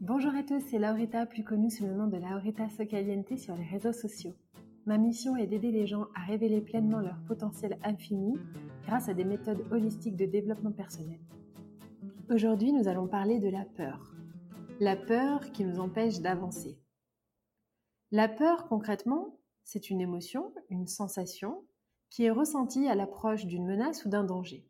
Bonjour à tous, c'est Laurita, plus connue sous le nom de Laurita Socaliente sur les réseaux sociaux. Ma mission est d'aider les gens à révéler pleinement leur potentiel infini grâce à des méthodes holistiques de développement personnel. Aujourd'hui, nous allons parler de la peur. La peur qui nous empêche d'avancer. La peur, concrètement, c'est une émotion, une sensation, qui est ressentie à l'approche d'une menace ou d'un danger.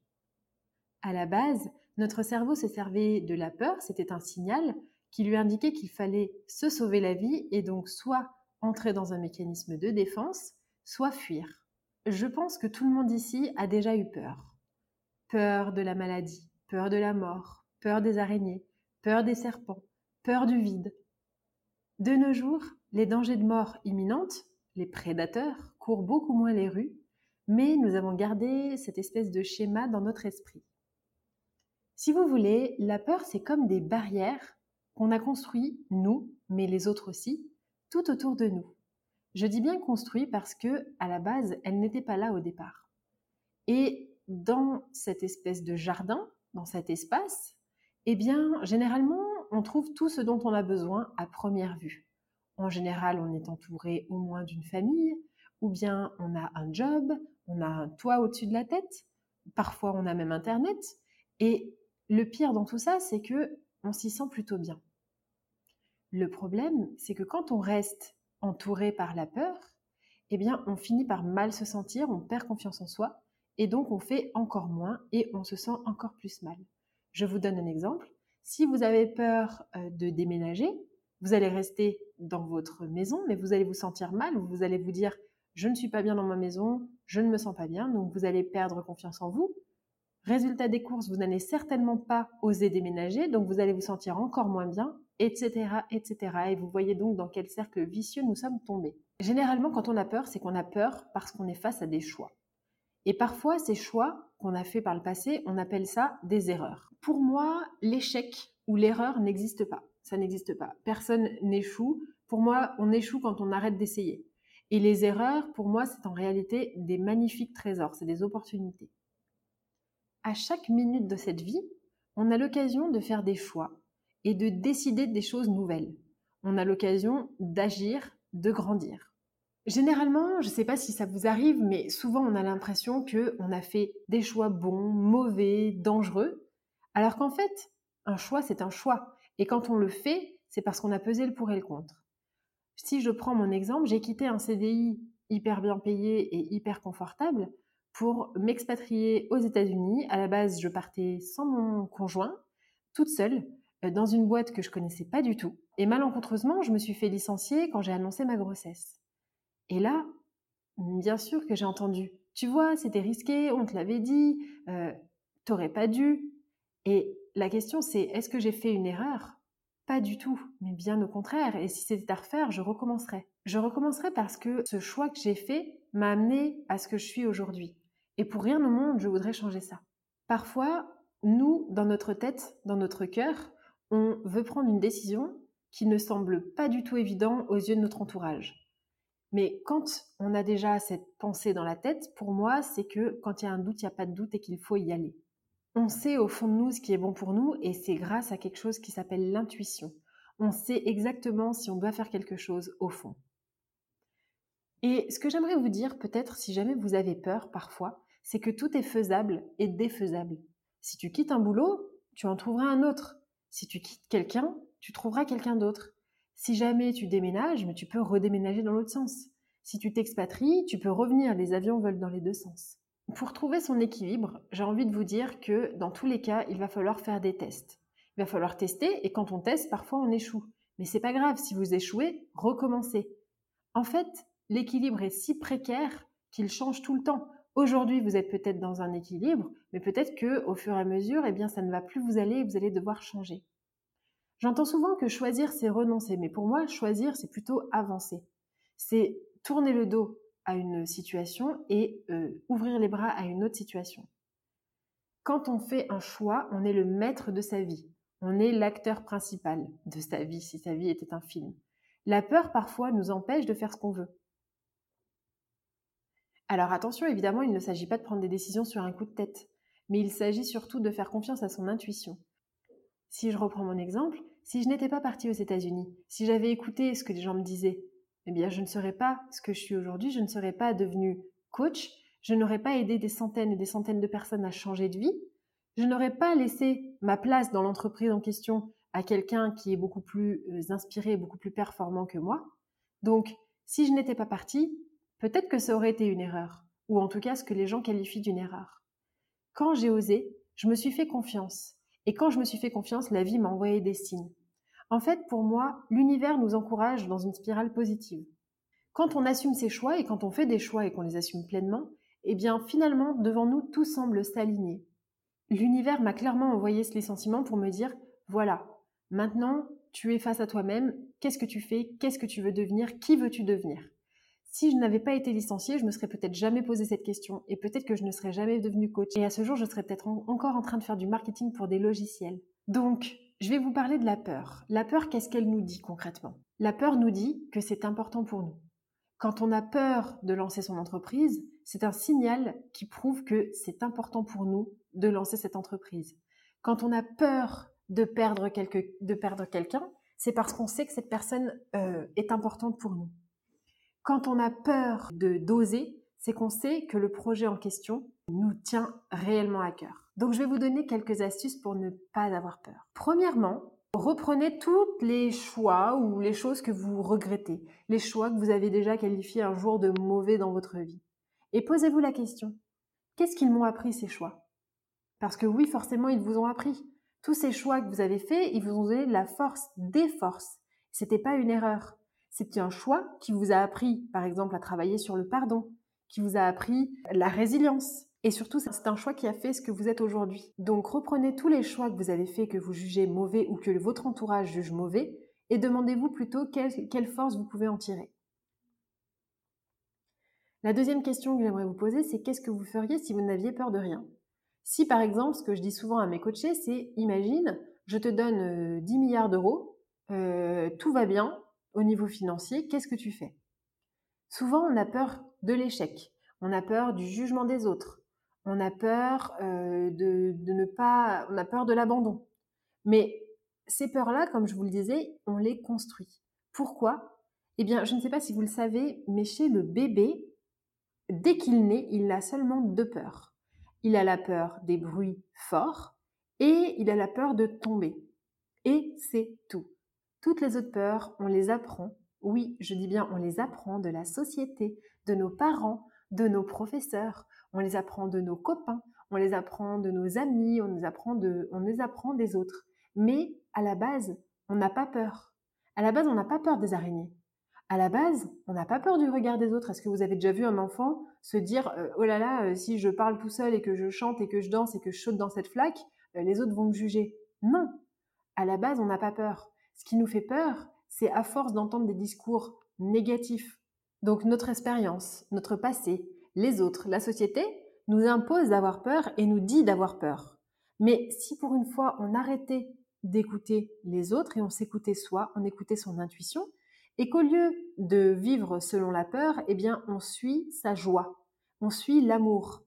À la base, notre cerveau se servait de la peur, c'était un signal qui lui indiquait qu'il fallait se sauver la vie et donc soit entrer dans un mécanisme de défense, soit fuir. Je pense que tout le monde ici a déjà eu peur. Peur de la maladie, peur de la mort, peur des araignées, peur des serpents, peur du vide. De nos jours, les dangers de mort imminente, les prédateurs, courent beaucoup moins les rues, mais nous avons gardé cette espèce de schéma dans notre esprit. Si vous voulez, la peur, c'est comme des barrières qu'on a construit, nous, mais les autres aussi, tout autour de nous. Je dis bien construit parce que, à la base, elle n'était pas là au départ. Et dans cette espèce de jardin, dans cet espace, eh bien, généralement, on trouve tout ce dont on a besoin à première vue. En général, on est entouré au moins d'une famille, ou bien on a un job, on a un toit au-dessus de la tête, parfois on a même Internet. Et le pire dans tout ça, c'est qu'on s'y sent plutôt bien. Le problème, c'est que quand on reste entouré par la peur, eh bien, on finit par mal se sentir, on perd confiance en soi, et donc on fait encore moins et on se sent encore plus mal. Je vous donne un exemple. Si vous avez peur de déménager, vous allez rester dans votre maison, mais vous allez vous sentir mal, vous allez vous dire « je ne suis pas bien dans ma maison, je ne me sens pas bien », donc vous allez perdre confiance en vous. Résultat des courses, vous n'allez certainement pas oser déménager, donc vous allez vous sentir encore moins bien, etc., etc. Et vous voyez donc dans quel cercle vicieux nous sommes tombés. Généralement, quand on a peur, c'est qu'on a peur parce qu'on est face à des choix. Et parfois, ces choix qu'on a faits par le passé, on appelle ça des erreurs. Pour moi, l'échec ou l'erreur n'existe pas. Ça n'existe pas. Personne n'échoue. Pour moi, on échoue quand on arrête d'essayer. Et les erreurs, pour moi, c'est en réalité des magnifiques trésors, c'est des opportunités. À chaque minute de cette vie, on a l'occasion de faire des choix et de décider des choses nouvelles. On a l'occasion d'agir, de grandir. Généralement, je ne sais pas si ça vous arrive, mais souvent on a l'impression qu'on a fait des choix bons, mauvais, dangereux, alors qu'en fait, un choix, c'est un choix. Et quand on le fait, c'est parce qu'on a pesé le pour et le contre. Si je prends mon exemple, j'ai quitté un CDI hyper bien payé et hyper confortable pour m'expatrier aux États-Unis. À la base, je partais sans mon conjoint, toute seule, dans une boîte que je connaissais pas du tout. Et malencontreusement, je me suis fait licencier quand j'ai annoncé ma grossesse. Et là, bien sûr que j'ai entendu « tu vois, c'était risqué, on te l'avait dit, t'aurais pas dû ». Et la question c'est « est-ce que j'ai fait une erreur ?» Pas du tout, mais bien au contraire. Et si c'était à refaire, je recommencerais. Je recommencerais parce que ce choix que j'ai fait m'a amené à ce que je suis aujourd'hui. Et pour rien au monde, je voudrais changer ça. Parfois, nous, dans notre tête, dans notre cœur, on veut prendre une décision qui ne semble pas du tout évidente aux yeux de notre entourage. Mais quand on a déjà cette pensée dans la tête, pour moi, c'est que quand il y a un doute, il n'y a pas de doute et qu'il faut y aller. On sait au fond de nous ce qui est bon pour nous et c'est grâce à quelque chose qui s'appelle l'intuition. On sait exactement si on doit faire quelque chose au fond. Et ce que j'aimerais vous dire, peut-être, si jamais vous avez peur parfois, c'est que tout est faisable et défaisable. Si tu quittes un boulot, tu en trouveras un autre. Si tu quittes quelqu'un, tu trouveras quelqu'un d'autre. Si jamais tu déménages, mais tu peux redéménager dans l'autre sens. Si tu t'expatries, tu peux revenir, les avions volent dans les deux sens. Pour trouver son équilibre, j'ai envie de vous dire que dans tous les cas, il va falloir faire des tests. Il va falloir tester et quand on teste, parfois on échoue. Mais c'est pas grave, si vous échouez, recommencez. En fait, l'équilibre est si précaire qu'il change tout le temps. Aujourd'hui, vous êtes peut-être dans un équilibre, mais peut-être qu'au fur et à mesure, eh bien, ça ne va plus vous aller et vous allez devoir changer. J'entends souvent que choisir, c'est renoncer, mais pour moi, choisir, c'est plutôt avancer. C'est tourner le dos à une situation et ouvrir les bras à une autre situation. Quand on fait un choix, on est le maître de sa vie. On est l'acteur principal de sa vie, si sa vie était un film. La peur, parfois, nous empêche de faire ce qu'on veut. Alors attention, évidemment, il ne s'agit pas de prendre des décisions sur un coup de tête, mais il s'agit surtout de faire confiance à son intuition. Si je reprends mon exemple, si je n'étais pas partie aux États-Unis, si j'avais écouté ce que les gens me disaient, eh bien je ne serais pas ce que je suis aujourd'hui, je ne serais pas devenue coach, je n'aurais pas aidé des centaines et des centaines de personnes à changer de vie, je n'aurais pas laissé ma place dans l'entreprise en question à quelqu'un qui est beaucoup plus inspiré, beaucoup plus performant que moi. Donc, si je n'étais pas partie, peut-être que ça aurait été une erreur, ou en tout cas ce que les gens qualifient d'une erreur. Quand j'ai osé, je me suis fait confiance. Et quand je me suis fait confiance, la vie m'a envoyé des signes. En fait, pour moi, l'univers nous encourage dans une spirale positive. Quand on assume ses choix et quand on fait des choix et qu'on les assume pleinement, eh bien finalement, devant nous, tout semble s'aligner. L'univers m'a clairement envoyé ce licenciement pour me dire « Voilà, maintenant, tu es face à toi-même, qu'est-ce que tu fais, qu'est-ce que tu veux devenir, qui veux-tu devenir ?» Si je n'avais pas été licenciée, je me serais peut-être jamais posé cette question et peut-être que je ne serais jamais devenue coach. Et à ce jour, je serais peut-être encore en train de faire du marketing pour des logiciels. Donc, je vais vous parler de la peur. La peur, qu'est-ce qu'elle nous dit concrètement ? La peur nous dit que c'est important pour nous. Quand on a peur de lancer son entreprise, c'est un signal qui prouve que c'est important pour nous de lancer cette entreprise. Quand on a peur de perdre quelqu'un, c'est parce qu'on sait que cette personne est importante pour nous. Quand on a peur d'oser, c'est qu'on sait que le projet en question nous tient réellement à cœur. Donc je vais vous donner quelques astuces pour ne pas avoir peur. Premièrement, reprenez tous les choix ou les choses que vous regrettez, les choix que vous avez déjà qualifiés un jour de mauvais dans votre vie. Et posez-vous la question, qu'est-ce qu'ils m'ont appris ces choix ? Parce que oui, forcément, ils vous ont appris. Tous ces choix que vous avez faits, ils vous ont donné de la force, des forces. C'était pas une erreur. C'était un choix qui vous a appris, par exemple, à travailler sur le pardon, qui vous a appris la résilience. Et surtout, c'est un choix qui a fait ce que vous êtes aujourd'hui. Donc, reprenez tous les choix que vous avez faits, que vous jugez mauvais ou que votre entourage juge mauvais, et demandez-vous plutôt quelle force vous pouvez en tirer. La deuxième question que j'aimerais vous poser, c'est qu'est-ce que vous feriez si vous n'aviez peur de rien ? Si, par exemple, ce que je dis souvent à mes coachés, c'est « Imagine, je te donne 10 milliards d'euros, tout va bien ». Au niveau financier, qu'est-ce que tu fais ? Souvent, on a peur de l'échec, on a peur du jugement des autres, on a peur on a peur de l'abandon. Mais ces peurs-là, comme je vous le disais, on les construit. Pourquoi ? Eh bien, je ne sais pas si vous le savez, mais chez le bébé, dès qu'il naît, il a seulement deux peurs. Il a la peur des bruits forts et il a la peur de tomber. Et c'est tout. Toutes les autres peurs, on les apprend. Oui, je dis bien, on les apprend de la société, de nos parents, de nos professeurs. On les apprend de nos copains, on les apprend de nos amis, on les apprend des autres. Mais à la base, on n'a pas peur. À la base, on n'a pas peur des araignées. À la base, on n'a pas peur du regard des autres. Est-ce que vous avez déjà vu un enfant se dire « Oh là là, si je parle tout seul et que je chante et que je danse et que je saute dans cette flaque, les autres vont me juger ?» Non. À la base, on n'a pas peur. Ce qui nous fait peur, c'est à force d'entendre des discours négatifs. Donc notre expérience, notre passé, les autres, la société nous impose d'avoir peur et nous dit d'avoir peur. Mais si pour une fois on arrêtait d'écouter les autres et on s'écoutait soi, on écoutait son intuition, et qu'au lieu de vivre selon la peur, eh bien, on suit sa joie, on suit l'amour,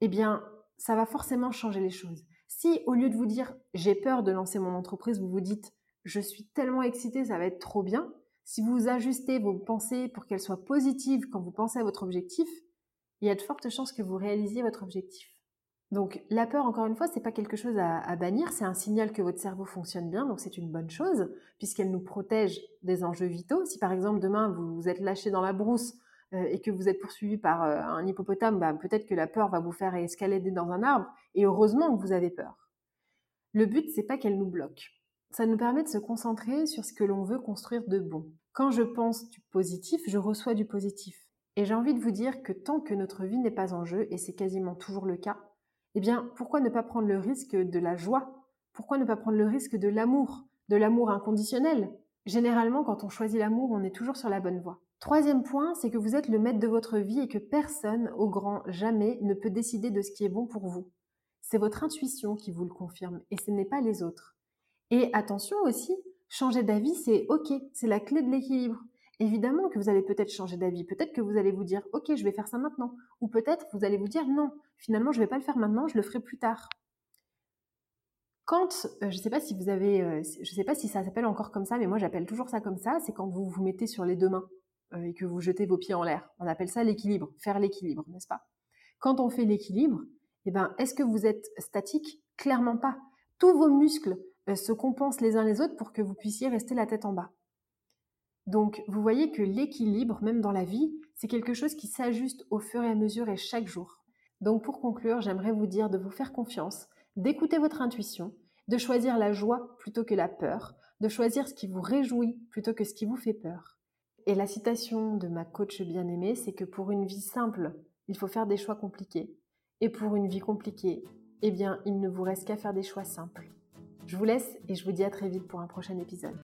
eh bien, ça va forcément changer les choses. Si, au lieu de vous dire « j'ai peur de lancer mon entreprise », vous vous dites « je suis tellement excitée, ça va être trop bien », si vous ajustez vos pensées pour qu'elles soient positives quand vous pensez à votre objectif, il y a de fortes chances que vous réalisiez votre objectif. Donc la peur, encore une fois, c'est pas quelque chose à bannir, c'est un signal que votre cerveau fonctionne bien, donc c'est une bonne chose, puisqu'elle nous protège des enjeux vitaux. Si par exemple demain vous êtes lâché dans la brousse et que vous êtes poursuivi par un hippopotame, bah, peut-être que la peur va vous faire escalader dans un arbre, et heureusement que vous avez peur. Le but, c'est pas qu'elle nous bloque. Ça nous permet de se concentrer sur ce que l'on veut construire de bon. Quand je pense du positif, je reçois du positif. Et j'ai envie de vous dire que tant que notre vie n'est pas en jeu, et c'est quasiment toujours le cas, eh bien, pourquoi ne pas prendre le risque de la joie ? Pourquoi ne pas prendre le risque de l'amour inconditionnel ? Généralement, quand on choisit l'amour, on est toujours sur la bonne voie. Troisième point, c'est que vous êtes le maître de votre vie et que personne, au grand jamais, ne peut décider de ce qui est bon pour vous. C'est votre intuition qui vous le confirme et ce n'est pas les autres. Et attention aussi, changer d'avis, c'est OK, c'est la clé de l'équilibre. Évidemment que vous allez peut-être changer d'avis, peut-être que vous allez vous dire « ok, je vais faire ça maintenant » ou peut-être vous allez vous dire « non, finalement je ne vais pas le faire maintenant, je le ferai plus tard ». Quand, je ne sais pas si ça s'appelle encore comme ça, mais moi j'appelle toujours ça comme ça, c'est quand vous vous mettez sur les deux mains et que vous jetez vos pieds en l'air. On appelle ça l'équilibre, faire l'équilibre, n'est-ce pas ? Quand on fait l'équilibre, eh ben, est-ce que vous êtes statique ? Clairement pas. Tous vos muscles se compensent les uns les autres pour que vous puissiez rester la tête en bas. Donc, vous voyez que l'équilibre, même dans la vie, c'est quelque chose qui s'ajuste au fur et à mesure et chaque jour. Donc, pour conclure, j'aimerais vous dire de vous faire confiance, d'écouter votre intuition, de choisir la joie plutôt que la peur, de choisir ce qui vous réjouit plutôt que ce qui vous fait peur. Et la citation de ma coach bien-aimée, c'est que pour une vie simple, il faut faire des choix compliqués. Et pour une vie compliquée, eh bien, il ne vous reste qu'à faire des choix simples. Je vous laisse et je vous dis à très vite pour un prochain épisode.